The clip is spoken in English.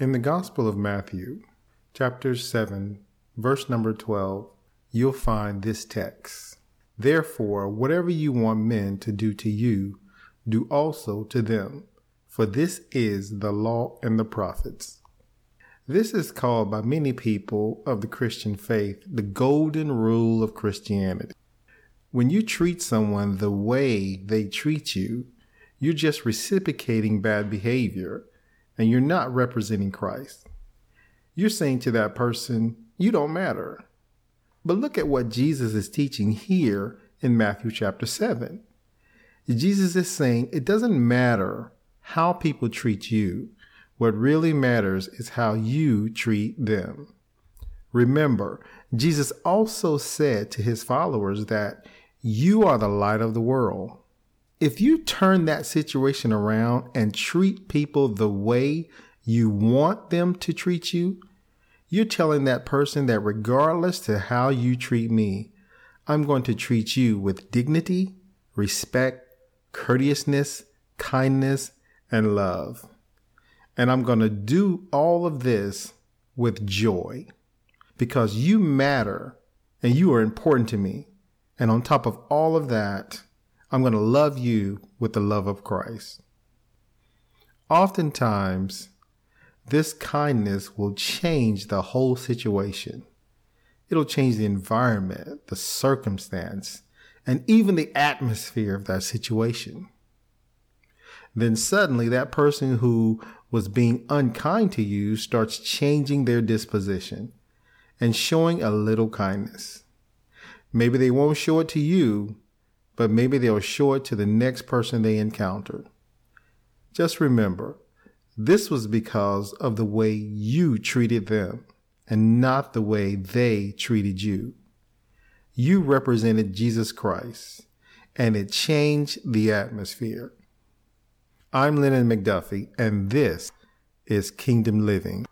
In the Gospel of Matthew, chapter 7, verse number 12, you'll find this text. Therefore, whatever you want men to do to you, do also to them, for this is the law and the prophets. This is called by many people of the Christian faith the golden rule of Christianity. When you treat someone the way they treat you, you're just reciprocating bad behavior, and you're not representing Christ. You're saying to that person, you don't matter. But look at what Jesus is teaching here in Matthew chapter 7. Jesus is saying it doesn't matter how people treat you. What really matters is how you treat them. Remember, Jesus also said to his followers that you are the light of the world. If you turn that situation around and treat people the way you want them to treat you, you're telling that person that regardless to how you treat me, I'm going to treat you with dignity, respect, courteousness, kindness, and love. And I'm going to do all of this with joy because you matter and you are important to me. And on top of all of that, I'm going to love you with the love of Christ. Oftentimes, this kindness will change the whole situation. It'll change the environment, the circumstance, and even the atmosphere of that situation. Then suddenly that person who was being unkind to you starts changing their disposition and showing a little kindness. Maybe they won't show it to you, but maybe they'll show it to the next person they encountered. Just remember, this was because of the way you treated them and not the way they treated you. You represented Jesus Christ, and it changed the atmosphere. I'm Lennon McDuffie, and this is Kingdom Living.